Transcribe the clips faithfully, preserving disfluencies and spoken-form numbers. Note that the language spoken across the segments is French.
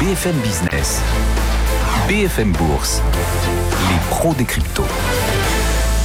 B F M Business, B F M Bourse, les pros des cryptos.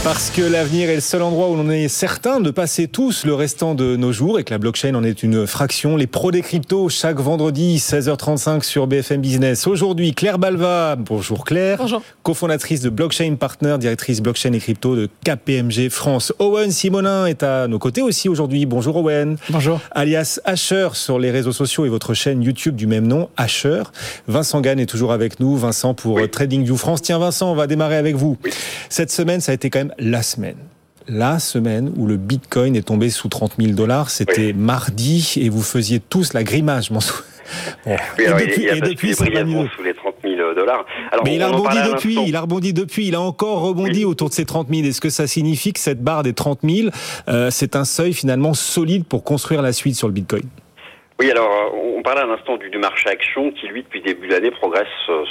Parce que l'avenir est le seul endroit où l'on est certain de passer tous le restant de nos jours et que la blockchain en est une fraction. Les pros des cryptos, chaque vendredi, seize heures trente-cinq sur B F M Business. Aujourd'hui, Claire Balva. Bonjour Claire. Bonjour. Cofondatrice de Blockchain Partner, directrice blockchain et crypto de K P M G France. Owen Simonin est à nos côtés aussi aujourd'hui. Bonjour Owen. Bonjour. Alias Hasheur sur les réseaux sociaux et votre chaîne YouTube du même nom, Hasheur. Vincent Gann est toujours avec nous. Vincent pour oui. TradingView France. Tiens Vincent, on va démarrer avec vous. Oui. Cette semaine, ça a été quand même La semaine. La semaine où le bitcoin est tombé sous trente mille dollars, c'était oui. mardi, et vous faisiez tous la grimace, je m'en souviens. Bon. Oui, alors et depuis, il a, il a et depuis ça va mieux. Sous les trente mille dollars. Alors, mais il a rebondi depuis, il a rebondi depuis, il a encore rebondi oui. autour de ces trente mille. Est-ce que ça signifie que cette barre des trente mille, euh, c'est un seuil finalement solide pour construire la suite sur le bitcoin ? Oui, alors on parlait à l'instant du, du marché action qui, lui, depuis début de l'année, progresse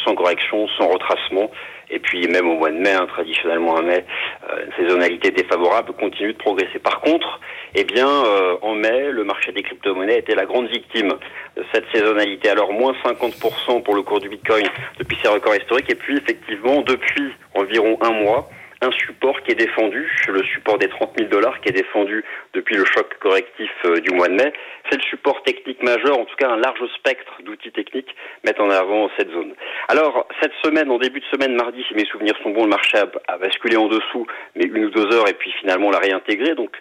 sans correction, sans retracement. Et puis même au mois de mai, hein, traditionnellement en mai, euh, une saisonnalité défavorable continue de progresser. Par contre, eh bien, euh, en mai, le marché des crypto-monnaies était la grande victime de cette saisonnalité. Alors moins cinquante pour cent pour le cours du bitcoin depuis ses records historiques. Et puis effectivement, depuis environ un mois, un support qui est défendu, le support des trente mille dollars qui est défendu depuis le choc correctif du mois de mai. C'est le support technique majeur, en tout cas un large spectre d'outils techniques mettent en avant cette zone. Alors, cette semaine, en début de semaine, mardi, si mes souvenirs sont bons, le marché a basculé en dessous, mais une ou deux heures, et puis finalement l'a réintégré. Donc,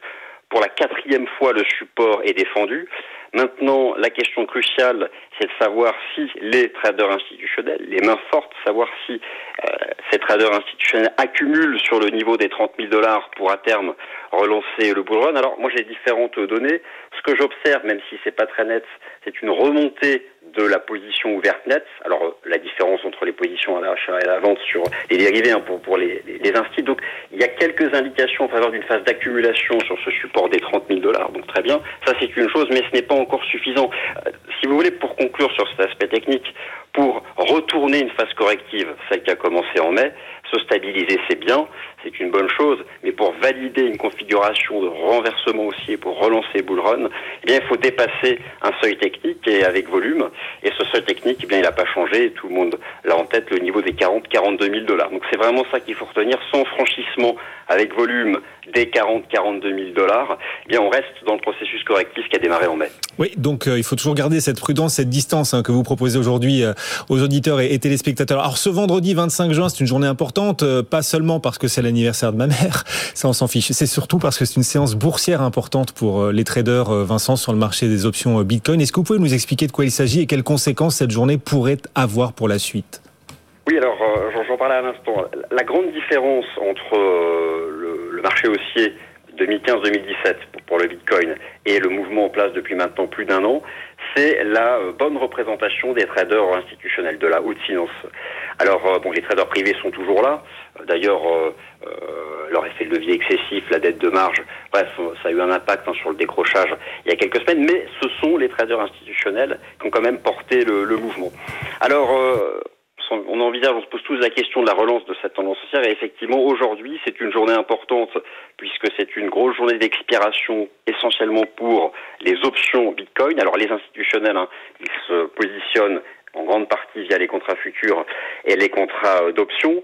pour la quatrième fois, le support est défendu. Maintenant, la question cruciale, c'est de savoir si les traders institutionnels, les mains fortes, savoir si euh, ces traders institutionnels accumulent sur le niveau des trente mille dollars pour à terme relancer le bull run. Alors, moi, j'ai différentes données. Ce que j'observe, même si c'est pas très net, c'est une remontée de la position ouverte nette. Alors, la différence entre les positions à l'achat et à la vente sur les dérivés hein, pour, pour les, les, les instits. Donc, il y a quelques indications en faveur d'une phase d'accumulation sur ce support des trente mille dollars. Donc, très bien. Ça, c'est une chose, mais ce n'est pas encore suffisant. Euh, si vous voulez, pour conclure sur cet aspect technique, pour retourner une phase corrective, celle qui a commencé en mai, se stabiliser, c'est bien, c'est une bonne chose, mais pour valider une configuration de renversement aussi et pour relancer bull run, eh bien, il faut dépasser un seuil technique et avec volume. Et ce seuil technique, eh bien, il n'a pas changé. Tout le monde l'a en tête, le niveau des quarante à quarante-deux mille dollars. Donc, c'est vraiment ça qu'il faut retenir. Sans franchissement avec volume des quarante à quarante-deux mille dollars, eh bien, on reste dans le processus correctif qui a démarré en mai. Oui, donc, euh, il faut toujours garder cette prudence, cette distance hein, que vous proposez aujourd'hui euh, aux auditeurs et, et téléspectateurs. Alors, ce vendredi vingt-cinq juin, c'est une journée importante, euh, pas seulement parce que c'est l'anniversaire de ma mère, ça on s'en fiche. C'est surtout parce que c'est une séance boursière importante pour euh, les traders, euh, Vincent, sur le marché des options euh, Bitcoin. Est-ce que vous pouvez nous expliquer de quoi il s'agit et quelles conséquences cette journée pourrait avoir pour la suite ? Oui, alors euh, j'en, j'en parlais à l'instant. La grande différence entre euh, le, le marché haussier deux mille quinze deux mille dix-sept pour le Bitcoin et le mouvement en place depuis maintenant plus d'un an, c'est la bonne représentation des traders institutionnels, de la haute finance. Alors, bon, les traders privés sont toujours là. D'ailleurs, euh, euh, leur effet de levier excessif, la dette de marge, bref, ça a eu un impact hein, sur le décrochage il y a quelques semaines, mais ce sont les traders institutionnels qui ont quand même porté le, le mouvement. Alors... Euh, On envisage, on se pose tous la question de la relance de cette tendance haussière et effectivement aujourd'hui c'est une journée importante puisque c'est une grosse journée d'expiration essentiellement pour les options Bitcoin. Alors les institutionnels, hein, ils se positionnent en grande partie via les contrats futurs et les contrats d'options.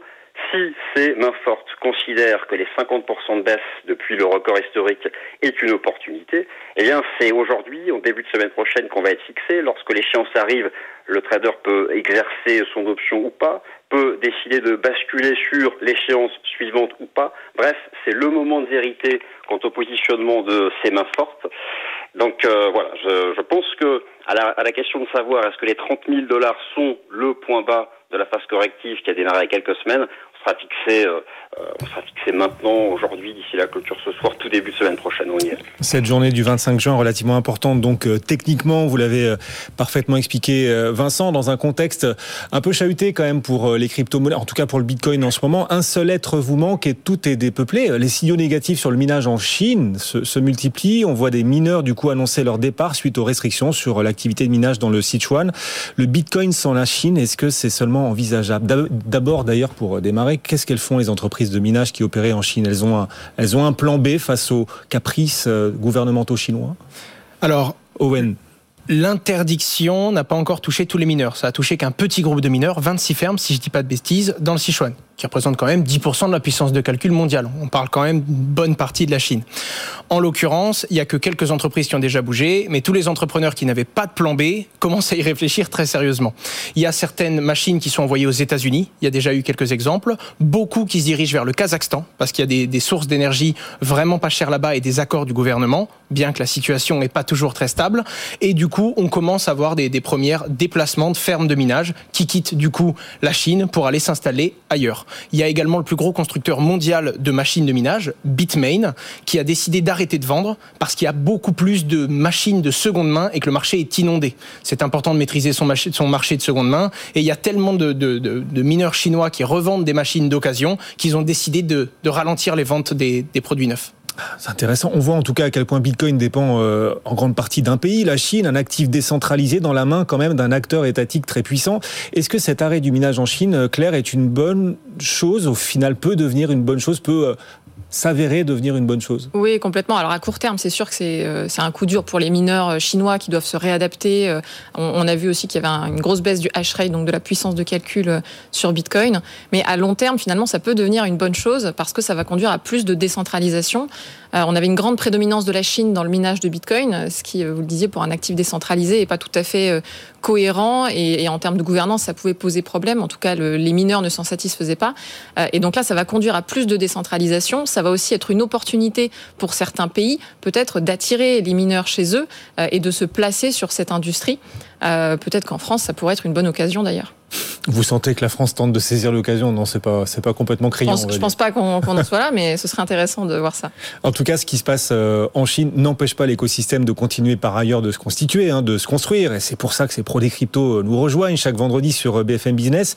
Si ces mains fortes considèrent que les cinquante pour cent de baisse depuis le record historique est une opportunité, eh bien c'est aujourd'hui, en début de semaine prochaine, qu'on va être fixé. Lorsque l'échéance arrive, le trader peut exercer son option ou pas, peut décider de basculer sur l'échéance suivante ou pas. Bref, c'est le moment de vérité quant au positionnement de ces mains fortes. Donc euh, voilà, je, je pense que à la, à la question de savoir est-ce que les trente mille dollars sont le point bas de la phase corrective qui a démarré il y a quelques semaines, on sera fixé, euh, on sera fixé maintenant, aujourd'hui, d'ici la clôture ce soir, tout début de semaine prochaine, on y est. Cette journée du vingt-cinq juin relativement importante, donc euh, techniquement, vous l'avez euh, parfaitement expliqué, euh, Vincent, dans un contexte un peu chahuté quand même pour euh, les crypto-monnaies, en tout cas pour le Bitcoin en ce moment, un seul être vous manque et tout est dépeuplé. Les signaux négatifs sur le minage en Chine se, se multiplient, on voit des mineurs du coup annoncer leur départ suite aux restrictions sur l'activité de minage dans le Sichuan. Le Bitcoin sans la Chine, est-ce que c'est seulement envisageable ? D'abord d'ailleurs pour démarrer, qu'est-ce qu'elles font les entreprises de minage qui opéraient en Chine ? Elles ont un, elles ont un plan B face aux caprices gouvernementaux chinois ? Alors, Owen. l'interdiction n'a pas encore touché tous les mineurs. Ça a touché qu'un petit groupe de mineurs, vingt-six fermes, si je ne dis pas de bêtises, dans le Sichuan, qui représente quand même dix pour cent de la puissance de calcul mondiale. On parle quand même d'une bonne partie de la Chine. En l'occurrence, il n'y a que quelques entreprises qui ont déjà bougé, mais tous les entrepreneurs qui n'avaient pas de plan B commencent à y réfléchir très sérieusement. Il y a certaines machines qui sont envoyées aux États-Unis, il y a déjà eu quelques exemples, beaucoup qui se dirigent vers le Kazakhstan, parce qu'il y a des, des sources d'énergie vraiment pas chères là-bas et des accords du gouvernement, bien que la situation n'est pas toujours très stable, et du coup, on commence à avoir des, des premiers déplacements de fermes de minage qui quittent du coup la Chine pour aller s'installer ailleurs. Il y a également le plus gros constructeur mondial de machines de minage, Bitmain, qui a décidé d'arrêter de vendre parce qu'il y a beaucoup plus de machines de seconde main et que le marché est inondé. C'est important de maîtriser son marché, son marché de seconde main et il y a tellement de, de, de, de mineurs chinois qui revendent des machines d'occasion qu'ils ont décidé de, de ralentir les ventes des, des produits neufs. C'est intéressant. On voit en tout cas à quel point Bitcoin dépend euh, en grande partie d'un pays, la Chine, un actif décentralisé dans la main quand même d'un acteur étatique très puissant. Est-ce que cet arrêt du minage en Chine, Claire, est une bonne chose, au final peut devenir une bonne chose, peut euh, s'avérer devenir une bonne chose? Oui, complètement. Alors à court terme, c'est sûr que c'est, euh, c'est un coup dur pour les mineurs chinois qui doivent se réadapter. Euh, on, on a vu aussi qu'il y avait un, une grosse baisse du hash rate, donc de la puissance de calcul euh, sur Bitcoin. Mais à long terme, finalement, ça peut devenir une bonne chose parce que ça va conduire à plus de décentralisation. Euh, on avait une grande prédominance de la Chine dans le minage de Bitcoin, ce qui, vous le disiez, pour un actif décentralisé n'est pas tout à fait euh, cohérent et, et en termes de gouvernance, ça pouvait poser problème. En tout cas, le, les mineurs ne s'en satisfaisaient pas. Euh, et donc là, ça va conduire à plus de décentralisation. Ça va aussi être une opportunité pour certains pays, peut-être d'attirer les mineurs chez eux euh, et de se placer sur cette industrie. Euh, peut-être qu'en France, ça pourrait être une bonne occasion d'ailleurs. Vous sentez que la France tente de saisir l'occasion? Non, c'est pas, c'est pas complètement criant. Je pense, je pense pas qu'on, qu'on en soit là, mais ce serait intéressant de voir ça. En tout cas, ce qui se passe en Chine n'empêche pas l'écosystème de continuer par ailleurs de se constituer, hein, de se construire. Et c'est pour ça que ces pros des cryptos nous rejoignent chaque vendredi sur B F M Business.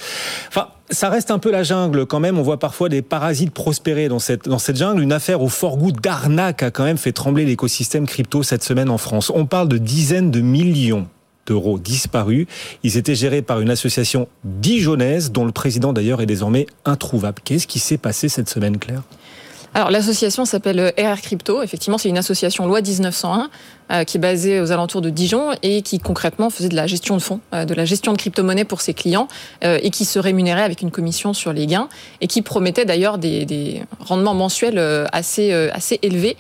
Enfin, ça reste un peu la jungle quand même. On voit parfois des parasites prospérer dans cette, dans cette jungle. Une affaire au fort goût d'arnaque a quand même fait trembler l'écosystème crypto cette semaine en France. On parle de dizaines de millions d'euros disparus. Ils étaient gérés par une association dijonnaise dont le président d'ailleurs est désormais introuvable. Qu'est-ce qui s'est passé cette semaine, Claire ? Alors l'association s'appelle R R Crypto. Effectivement, c'est une association loi dix-neuf cent un euh, qui est basée aux alentours de Dijon et qui concrètement faisait de la gestion de fonds, euh, de la gestion de crypto-monnaies pour ses clients euh, et qui se rémunérait avec une commission sur les gains et qui promettait d'ailleurs des, des rendements mensuels euh, assez, euh, assez élevés.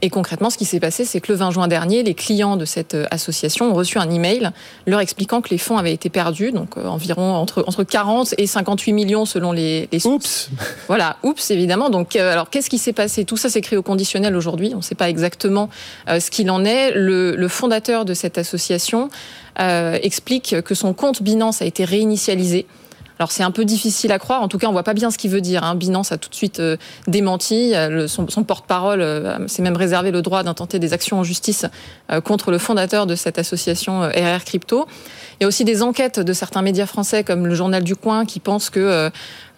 Et concrètement, ce qui s'est passé, c'est que le vingt juin dernier, les clients de cette association ont reçu un email leur expliquant que les fonds avaient été perdus, donc environ entre, entre quarante et cinquante-huit millions selon les, les sources. Oups. Voilà, oups, évidemment. Donc, alors, qu'est-ce qui s'est passé? Tout ça s'écrit au conditionnel aujourd'hui. On ne sait pas exactement euh, ce qu'il en est. Le, le fondateur de cette association euh, explique que son compte Binance a été réinitialisé. Alors c'est un peu difficile à croire, en tout cas on voit pas bien ce qu'il veut dire, hein. Binance a tout de suite euh, démenti, le, son, son porte-parole euh, s'est même réservé le droit d'intenter des actions en justice euh, contre le fondateur de cette association euh, R R Crypto. Il y a aussi des enquêtes de certains médias français comme le Journal du Coin qui pensent que euh,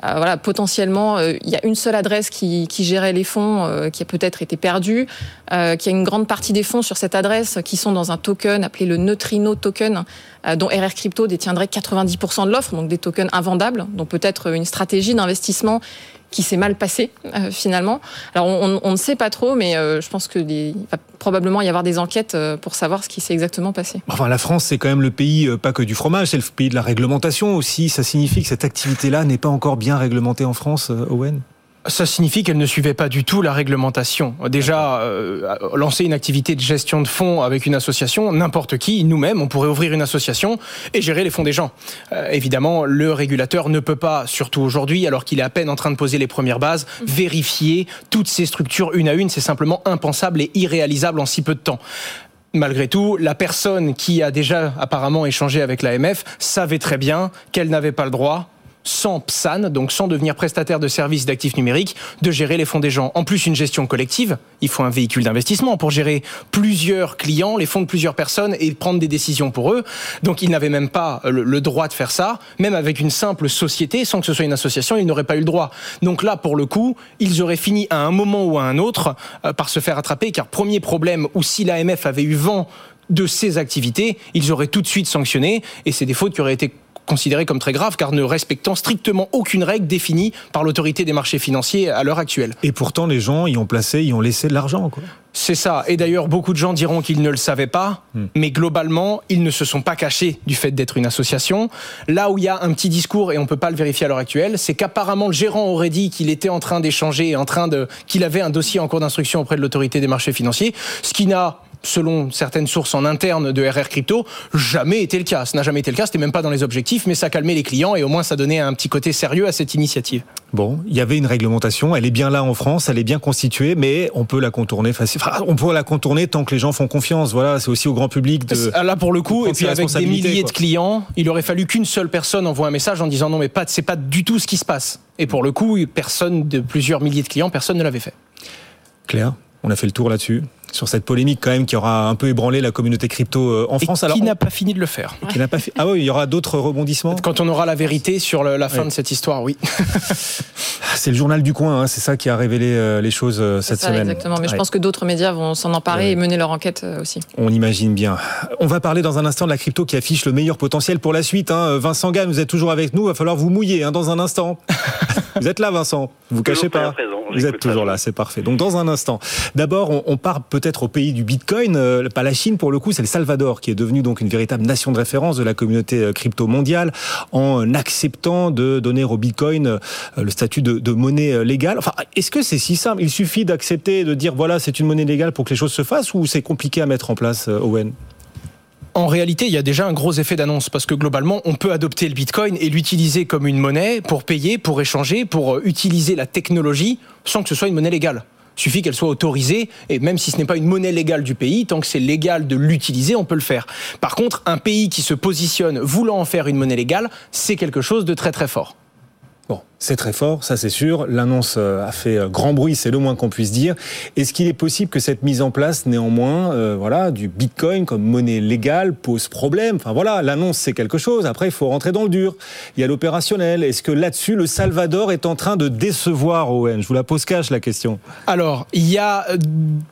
euh, voilà, potentiellement euh, il y a une seule adresse qui, qui gérait les fonds, euh, qui a peut-être été perdue, euh, qu'il y a une grande partie des fonds sur cette adresse qui sont dans un token appelé le Neutrino Token, euh, dont R R Crypto détiendrait quatre-vingt-dix pour cent de l'offre, donc des tokens invendus. Vendables, donc peut-être une stratégie d'investissement qui s'est mal passée euh, finalement. Alors on, on, on ne sait pas trop, mais euh, je pense que les, il va probablement y avoir des enquêtes euh, pour savoir ce qui s'est exactement passé. Enfin, la France, c'est quand même le pays euh, pas que du fromage, c'est le pays de la réglementation aussi. Ça signifie que cette activité-là n'est pas encore bien réglementée en France, euh, Owen ? Ça signifie qu'elle ne suivait pas du tout la réglementation. Déjà, euh, lancer une activité de gestion de fonds avec une association, n'importe qui, nous-mêmes, on pourrait ouvrir une association et gérer les fonds des gens. Euh, évidemment, le régulateur ne peut pas, surtout aujourd'hui, alors qu'il est à peine en train de poser les premières bases, mmh. vérifier toutes ces structures une à une. C'est simplement impensable et irréalisable en si peu de temps. Malgré tout, la personne qui a déjà apparemment échangé avec l'A M F savait très bien qu'elle n'avait pas le droit, sans P S A N, donc sans devenir prestataire de services d'actifs numériques, de gérer les fonds des gens. En plus, une gestion collective, il faut un véhicule d'investissement pour gérer plusieurs clients, les fonds de plusieurs personnes et prendre des décisions pour eux. Donc, ils n'avaient même pas le droit de faire ça. Même avec une simple société, sans que ce soit une association, ils n'auraient pas eu le droit. Donc là, pour le coup, ils auraient fini à un moment ou à un autre par se faire attraper, car premier problème, ou si l'A M F avait eu vent de ces activités, ils auraient tout de suite sanctionné et ces défauts qui auraient été considéré comme très grave car ne respectant strictement aucune règle définie par l'autorité des marchés financiers à l'heure actuelle. Et pourtant, les gens y ont placé, y ont laissé de l'argent, quoi. C'est ça. Et d'ailleurs, beaucoup de gens diront qu'ils ne le savaient pas, mmh. mais globalement, ils ne se sont pas cachés du fait d'être une association. Là où il y a un petit discours, et on ne peut pas le vérifier à l'heure actuelle, c'est qu'apparemment, le gérant aurait dit qu'il était en train d'échanger, en train de, qu'il avait un dossier en cours d'instruction auprès de l'autorité des marchés financiers, ce qui n'a, selon certaines sources en interne de R R Crypto, jamais été le cas. Ça n'a jamais été le cas, c'était même pas dans les objectifs, mais ça calmait les clients et au moins ça donnait un petit côté sérieux à cette initiative. Bon, il y avait une réglementation, elle est bien là en France, elle est bien constituée, mais on peut la contourner facilement. Enfin, on peut la contourner tant que les gens font confiance, voilà, c'est aussi au grand public de... Là pour le coup, et puis avec des milliers quoi. de clients, il aurait fallu qu'une seule personne envoie un message en disant non mais pas, c'est pas du tout ce qui se passe. Et pour le coup, personne de plusieurs milliers de clients, personne ne l'avait fait. Claire, on a fait le tour là-dessus sur cette polémique quand même qui aura un peu ébranlé la communauté crypto en et France. Qui Alors, n'a on... pas fini de le faire. Qui n'a pas fi... Ah oui, il y aura d'autres rebondissements. Quand on aura la vérité sur le, la fin ouais. de cette histoire, oui. C'est le journal du coin, hein, c'est ça qui a révélé les choses c'est cette ça, semaine. Exactement, mais ouais. je pense que d'autres médias vont s'en emparer ouais. et mener leur enquête aussi. On imagine bien. On va parler dans un instant de la crypto qui affiche le meilleur potentiel pour la suite. Hein. Vincent Gann, vous êtes toujours avec nous, il va falloir vous mouiller hein, dans un instant. Vous êtes là Vincent, vous ne vous cachez pas. Vous êtes toujours là, c'est parfait. Donc dans un instant. D'abord, on, on part peut-être au pays du Bitcoin, euh, pas la Chine pour le coup, c'est le Salvador qui est devenu donc une véritable nation de référence de la communauté crypto mondiale en acceptant de donner au Bitcoin euh, le statut de, de monnaie légale. Enfin, est-ce que c'est si simple ? Il suffit d'accepter, de dire voilà, c'est une monnaie légale pour que les choses se fassent ou c'est compliqué à mettre en place, euh, Owen ? En réalité, il y a déjà un gros effet d'annonce parce que globalement, on peut adopter le Bitcoin et l'utiliser comme une monnaie pour payer, pour échanger, pour utiliser la technologie sans que ce soit une monnaie légale. Il suffit qu'elle soit autorisée et même si ce n'est pas une monnaie légale du pays, tant que c'est légal de l'utiliser, on peut le faire. Par contre, un pays qui se positionne voulant en faire une monnaie légale, c'est quelque chose de très très fort. Bon, c'est très fort, ça c'est sûr. L'annonce a fait grand bruit, c'est le moins qu'on puisse dire. Est-ce qu'il est possible que cette mise en place, néanmoins, euh, voilà, du Bitcoin comme monnaie légale pose problème ? Enfin voilà, l'annonce c'est quelque chose. Après, il faut rentrer dans le dur. Il y a l'opérationnel. Est-ce que là-dessus, le Salvador est en train de décevoir, Owen ? Je vous la pose cash la question. Alors, il y a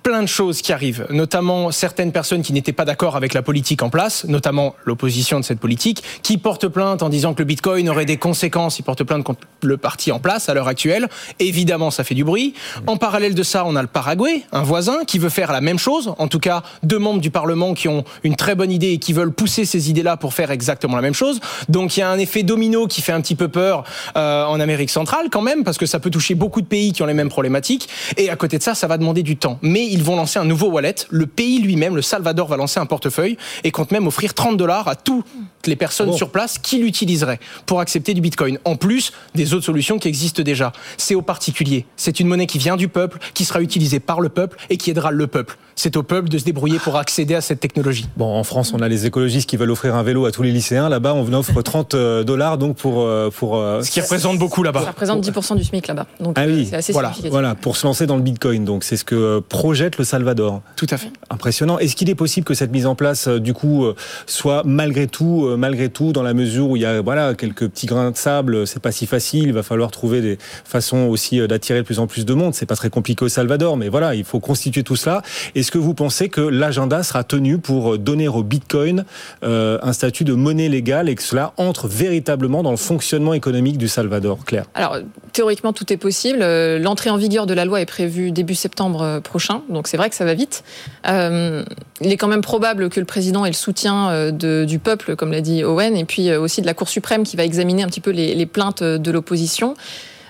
plein de choses qui arrivent, notamment certaines personnes qui n'étaient pas d'accord avec la politique en place, notamment l'opposition de cette politique, qui portent plainte en disant que le Bitcoin aurait des conséquences. Ils portent plainte contre le parti en place à l'heure actuelle. Évidemment, ça fait du bruit. En parallèle de ça, on a le Paraguay, un voisin, qui veut faire la même chose. En tout cas, deux membres du Parlement qui ont une très bonne idée et qui veulent pousser ces idées-là pour faire exactement la même chose. Donc, il y a un effet domino qui fait un petit peu peur euh, en Amérique centrale quand même, parce que ça peut toucher beaucoup de pays qui ont les mêmes problématiques. Et à côté de ça, ça va demander du temps. Mais ils vont lancer un nouveau wallet. Le pays lui-même, le Salvador, va lancer un portefeuille et compte même offrir trente dollars à toutes les personnes bon. sur place qui l'utiliseraient pour accepter du Bitcoin. En plus des autres solutions qui existent déjà. C'est aux particuliers. C'est une monnaie qui vient du peuple, qui sera utilisée par le peuple et qui aidera le peuple. C'est au peuple de se débrouiller pour accéder à cette technologie. Bon, en France, on a les écologistes qui veulent offrir un vélo à tous les lycéens. Là-bas, on offre trente dollars donc pour... pour Ce qui représente beaucoup là-bas. Ça représente dix pour cent du SMIC là-bas. Donc, ah oui, c'est assez voilà, significatif. Voilà, pour se lancer dans le Bitcoin. Donc, c'est ce que projette le Salvador. Tout à fait. Impressionnant. Est-ce qu'il est possible que cette mise en place, du coup, soit malgré tout, malgré tout, dans la mesure où il y a voilà, quelques petits grains de sable, c'est pas si facile, il va falloir trouver des façons aussi d'attirer de plus en plus de monde. C'est pas très compliqué au Salvador, mais voilà, il faut constituer tout cela. Est-ce que vous pensez que l'agenda sera tenu pour donner au Bitcoin euh, un statut de monnaie légale et que cela entre véritablement dans le fonctionnement économique du Salvador, Claire ? Alors, théoriquement, tout est possible. L'entrée en vigueur de la loi est prévue début septembre prochain, donc c'est vrai que ça va vite. Euh, il est quand même probable que le président ait le soutien de, du peuple, comme l'a dit Owen, et puis aussi de la Cour suprême qui va examiner un petit peu les, les plaintes de l'opposition.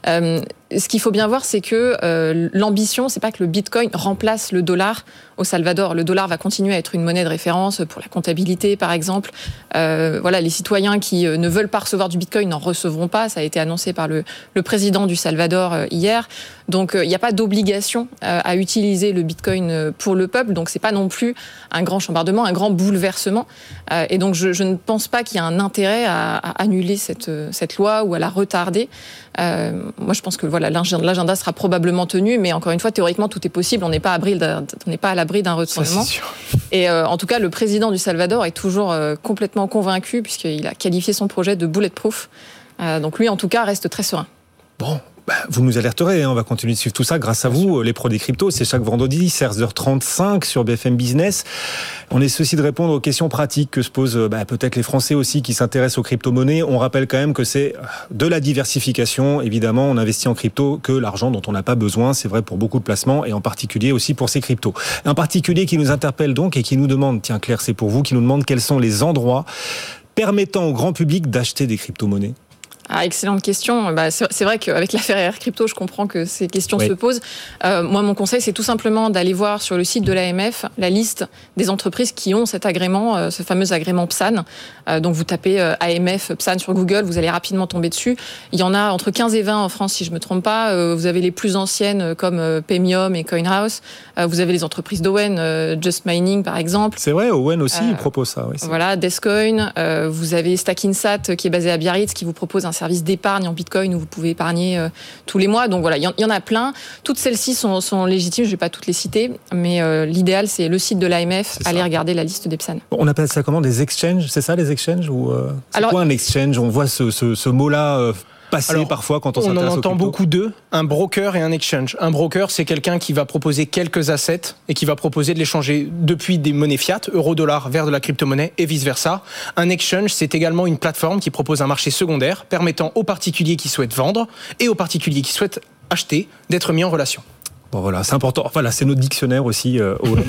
Euh, ce qu'il faut bien voir, c'est que euh, l'ambition, c'est pas que le Bitcoin remplace le dollar au Salvador. Le dollar va continuer à être une monnaie de référence pour la comptabilité, par exemple. Euh, voilà, les citoyens qui ne veulent pas recevoir du Bitcoin n'en recevront pas. Ça a été annoncé par le, le président du Salvador euh, hier. Donc, il euh, n'y a pas d'obligation euh, à utiliser le Bitcoin pour le peuple. Donc, c'est pas non plus un grand chambardement, un grand bouleversement. Euh, et donc, je, je ne pense pas qu'il y a un intérêt à, à annuler cette, cette loi ou à la retarder. Euh, moi, je pense que voilà, l'agenda sera probablement tenu, mais encore une fois, théoriquement, tout est possible. On n'est pas, pas à l'abri d'un retournement. Et euh, en tout cas, le président du Salvador est toujours euh, complètement convaincu, puisqu'il a qualifié son projet de bulletproof. Euh, donc lui, en tout cas, reste très serein. Bon, Bah, vous nous alerterez, hein, on va continuer de suivre tout ça grâce à Bien vous, sûr. Les pros des cryptos, c'est chaque vendredi, seize heures trente-cinq sur B F M Business. On essaie aussi de répondre aux questions pratiques que se posent bah, peut-être les Français aussi qui s'intéressent aux crypto-monnaies. On rappelle quand même que c'est de la diversification, évidemment, on investit en crypto que l'argent dont on n'a pas besoin, c'est vrai pour beaucoup de placements et en particulier aussi pour ces cryptos. Un particulier qui nous interpelle donc et qui nous demande, tiens Claire, c'est pour vous, qui nous demande quels sont les endroits permettant au grand public d'acheter des crypto-monnaies. Ah, excellente question. Bah, c'est vrai qu'avec l'affaire R R Crypto, je comprends que ces questions oui. se posent. Euh, moi, mon conseil, c'est tout simplement d'aller voir sur le site de l'A M F la liste des entreprises qui ont cet agrément, euh, ce fameux agrément P S A N. Euh, donc, vous tapez euh, A M F, P S A N sur Google, vous allez rapidement tomber dessus. Il y en a entre quinze et vingt en France, si je ne me trompe pas. Euh, vous avez les plus anciennes comme euh, Paymium et Coinhouse. Euh, vous avez les entreprises d'Owen, euh, Just Mining, par exemple. C'est vrai, Owen aussi, euh, il propose ça. Oui, voilà, Descoin. Euh, vous avez Stackinsat, qui est basé à Biarritz, qui vous propose un service d'épargne en Bitcoin où vous pouvez épargner euh, tous les mois. Donc voilà, il y, y en a plein. Toutes celles-ci sont, sont légitimes, je ne vais pas toutes les citer, mais euh, l'idéal, c'est le site de l'A M F, aller regarder la liste des P S A N. On appelle ça comment, des exchanges? C'est ça, les exchanges ou, euh, c'est alors, quoi un exchange? On voit ce, ce, ce mot-là euh... Alors, parfois quand on, on en entend beaucoup d'eux, un broker et un exchange. Un broker, c'est quelqu'un qui va proposer quelques assets et qui va proposer de l'échanger depuis des monnaies fiat, euro-dollar, vers de la crypto-monnaie et vice-versa. Un exchange, c'est également une plateforme qui propose un marché secondaire permettant aux particuliers qui souhaitent vendre et aux particuliers qui souhaitent acheter d'être mis en relation. Bon, voilà, c'est important. Voilà, c'est notre dictionnaire aussi. Euh, Owen.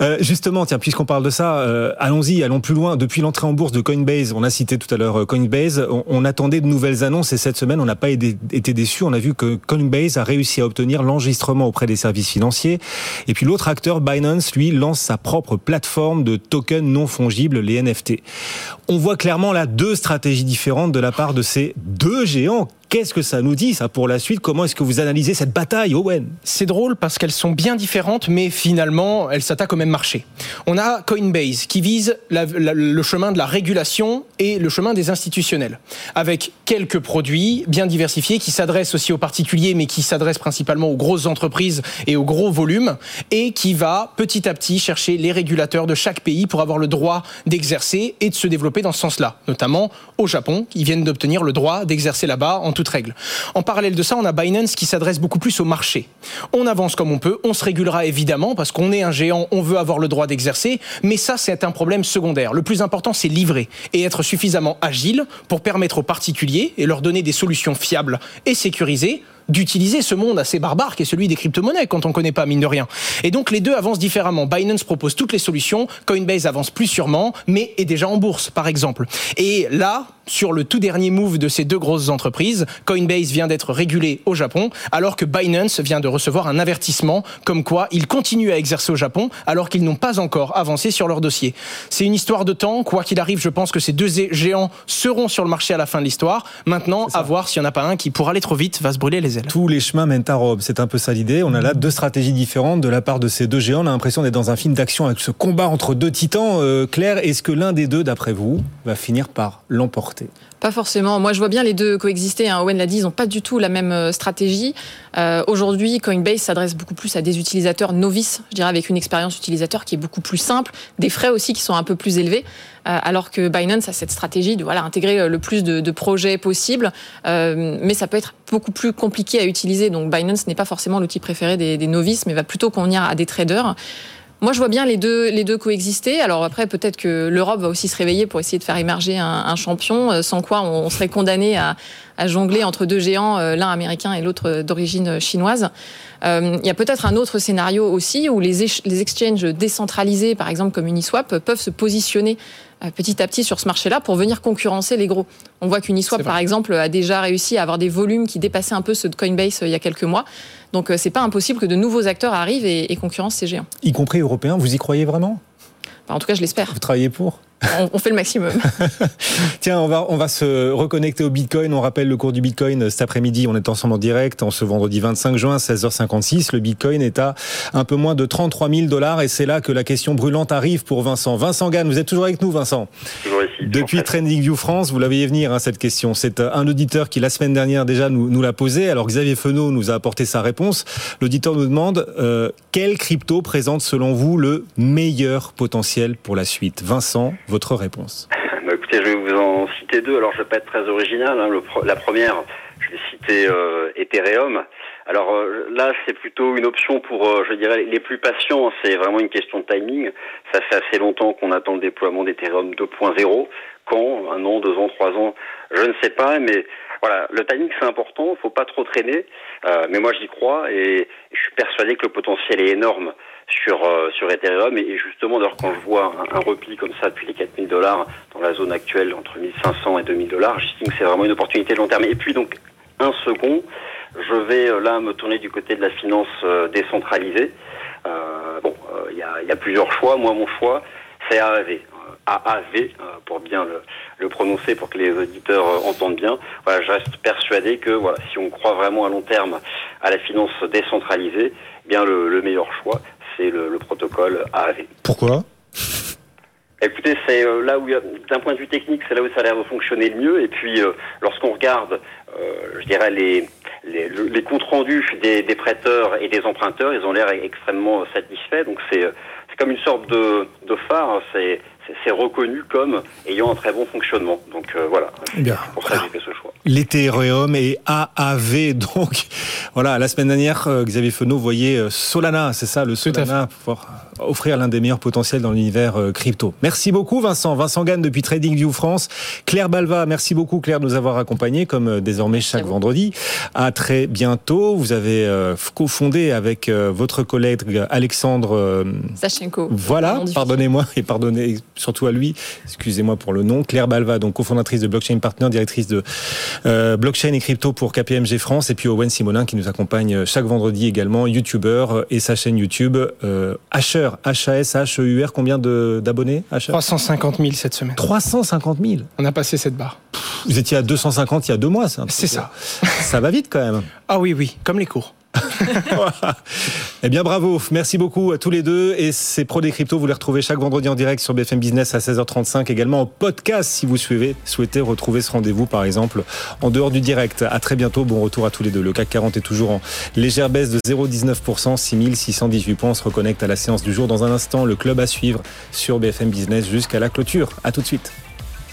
euh, justement, tiens, puisqu'on parle de ça, euh, allons-y, allons plus loin. Depuis l'entrée en bourse de Coinbase, on a cité tout à l'heure Coinbase, on, on attendait de nouvelles annonces et cette semaine, on n'a pas été, été déçus. On a vu que Coinbase a réussi à obtenir l'enregistrement auprès des services financiers. Et puis l'autre acteur, Binance, lui, lance sa propre plateforme de tokens non fongibles, les N F T. On voit clairement là deux stratégies différentes de la part de ces deux géants. Qu'est-ce que ça nous dit, ça, pour la suite? Comment est-ce que vous analysez cette bataille, Owen? C'est drôle parce qu'elles sont bien différentes, mais finalement, elles s'attaquent au même marché. On a Coinbase qui vise la, la, le chemin de la régulation et le chemin des institutionnels, avec quelques produits bien diversifiés qui s'adressent aussi aux particuliers, mais qui s'adressent principalement aux grosses entreprises et aux gros volumes, et qui va petit à petit chercher les régulateurs de chaque pays pour avoir le droit d'exercer et de se développer dans ce sens-là. Notamment au Japon, ils viennent d'obtenir le droit d'exercer là-bas en tout règle. En parallèle de ça, on a Binance qui s'adresse beaucoup plus au marché. On avance comme on peut, on se régulera évidemment parce qu'on est un géant, on veut avoir le droit d'exercer, mais ça c'est un problème secondaire. Le plus important, c'est livrer et être suffisamment agile pour permettre aux particuliers et leur donner des solutions fiables et sécurisées d'utiliser ce monde assez barbare qui est celui des crypto-monnaies quand on ne connaît pas, mine de rien. Et donc les deux avancent différemment. Binance propose toutes les solutions, Coinbase avance plus sûrement, mais est déjà en bourse, par exemple. Et là, sur le tout dernier move de ces deux grosses entreprises, Coinbase vient d'être régulé au Japon, alors que Binance vient de recevoir un avertissement comme quoi ils continuent à exercer au Japon alors qu'ils n'ont pas encore avancé sur leur dossier. C'est une histoire de temps, quoi qu'il arrive, je pense que ces deux géants seront sur le marché à la fin de l'histoire. Maintenant, à voir s'il n'y en a pas un qui, pour aller trop vite, va se brûler les ailes. Tous les chemins mènent à Rome, c'est un peu ça l'idée. On a là deux stratégies différentes de la part de ces deux géants. On a l'impression d'être dans un film d'action avec ce combat entre deux titans. Euh, Claire, est-ce que l'un des deux, d'après vous, va finir par l'emporter ? Pas forcément. Moi, je vois bien les deux coexister. Hein. Owen l'a dit, ils n'ont pas du tout la même stratégie. Euh, aujourd'hui, Coinbase s'adresse beaucoup plus à des utilisateurs novices, je dirais, avec une expérience utilisateur qui est beaucoup plus simple, des frais aussi qui sont un peu plus élevés, euh, alors que Binance a cette stratégie de voilà, intégrer le plus de, de projets possible, euh, mais ça peut être beaucoup plus compliqué à utiliser. Donc, Binance n'est pas forcément l'outil préféré des, des novices, mais va plutôt convenir à des traders. Moi, je vois bien les deux, les deux coexister. Alors après, peut-être que l'Europe va aussi se réveiller pour essayer de faire émerger un, un champion, sans quoi on, on serait condamné à, à jongler entre deux géants, l'un américain et l'autre d'origine chinoise. Euh, il y a peut-être un autre scénario aussi où les, les exchanges décentralisés, par exemple comme Uniswap, peuvent se positionner petit à petit sur ce marché-là pour venir concurrencer les gros. On voit qu'Uniswap, par exemple, a déjà réussi à avoir des volumes qui dépassaient un peu ceux de Coinbase il y a quelques mois. Donc, c'est pas impossible que de nouveaux acteurs arrivent et concurrencent ces géants. Y compris européens, vous y croyez vraiment ? En tout cas, je l'espère. Vous travaillez pour ? On fait le maximum. Tiens, on va, on va se reconnecter au Bitcoin. On rappelle le cours du Bitcoin cet après-midi. On est ensemble en direct. En ce vendredi vingt-cinq juin, seize heures cinquante-six. Le Bitcoin est à un peu moins de trente-trois mille dollars. Et c'est là que la question brûlante arrive pour Vincent. Vincent Gann, vous êtes toujours avec nous, Vincent ? Toujours ici. Depuis TradingView France, vous la voyez venir, hein, cette question. C'est un auditeur qui, la semaine dernière, déjà nous, nous l'a posée. Alors, Xavier Feneau nous a apporté sa réponse. L'auditeur nous demande euh, quelle crypto présente, selon vous, le meilleur potentiel pour la suite ? Vincent, votre réponse. Bah écoutez, je vais vous en citer deux. Alors, je ne vais pas être très original. Hein. Le, la première, je vais citer euh, Ethereum. Alors euh, là, c'est plutôt une option pour, euh, je dirais, les plus patients. C'est vraiment une question de timing. Ça fait assez longtemps qu'on attend le déploiement d'Ethereum deux point zéro. Quand? Un an, deux ans, trois ans? Je ne sais pas, mais voilà, le timing, c'est important. Faut pas trop traîner. Euh, mais moi, j'y crois et je suis persuadé que le potentiel est énorme sur euh, sur Ethereum. Et, et justement, d'ailleurs, quand je vois un, un repli comme ça depuis les quatre mille dollars dans la zone actuelle entre mille cinq cents et deux mille dollars, j'estime que c'est vraiment une opportunité de long terme. Et puis donc, un second, je vais là me tourner du côté de la finance euh, décentralisée. Euh, bon, il euh, y a, y a plusieurs choix. Moi, mon choix, c'est Aave. Aave, pour bien le, le prononcer, pour que les auditeurs entendent bien. Voilà, je reste persuadé que voilà, si on croit vraiment à long terme à la finance décentralisée, eh bien le, le meilleur choix, c'est le, le protocole Aave. Pourquoi ? Écoutez, c'est là où, d'un point de vue technique, c'est là où ça a l'air de fonctionner le mieux. Et puis, lorsqu'on regarde, euh, je dirais, les, les, les comptes rendus des, des prêteurs et des emprunteurs, ils ont l'air extrêmement satisfaits. Donc, c'est, c'est comme une sorte de, de phare. C'est, c'est, c'est reconnu comme ayant un très bon fonctionnement. Donc, euh, voilà. Bien. C'est pour ça que j'ai fait ce choix. L'Ethereum et Aave. Donc, voilà, la semaine dernière, Xavier Feneau voyait Solana, c'est ça, le Solana, pour pouvoir offrir l'un des meilleurs potentiels dans l'univers crypto. Merci beaucoup Vincent, Vincent Gann depuis TradingView France. Claire Balva, merci beaucoup Claire de nous avoir accompagnés comme désormais chaque vendredi. À très bientôt. Vous avez cofondé avec votre collègue Alexandre Sachenko. Voilà, pardonnez-moi et pardonnez surtout à lui, excusez-moi pour le nom. Claire Balva, donc cofondatrice de Blockchain Partner, directrice de euh, Blockchain et Crypto pour K P M G France, et puis Owen Simonin qui nous accompagne chaque vendredi également, youtubeur, et sa chaîne YouTube euh, Hasheur, H A S H E U R, combien de, d'abonnés? trois cent cinquante mille cette semaine. trois cent cinquante mille? On a passé cette barre. Pff, vous étiez à deux cent cinquante il y a deux mois, c'est un truc. C'est ça. Ça va vite quand même. Ah oui, oui, comme les cours. Eh bien bravo, merci beaucoup à tous les deux. Et ces Pros des Cryptos, vous les retrouvez chaque vendredi en direct sur B F M Business à seize heures trente-cinq, également en podcast si vous suivez, souhaitez retrouver ce rendez-vous par exemple en dehors du direct. À très bientôt, bon retour à tous les deux. Le C A C quarante est toujours en légère baisse de zéro virgule dix-neuf pour cent, six mille six cent dix-huit points. On se reconnecte à la séance du jour dans un instant. Le club à suivre sur B F M Business jusqu'à la clôture. À tout de suite.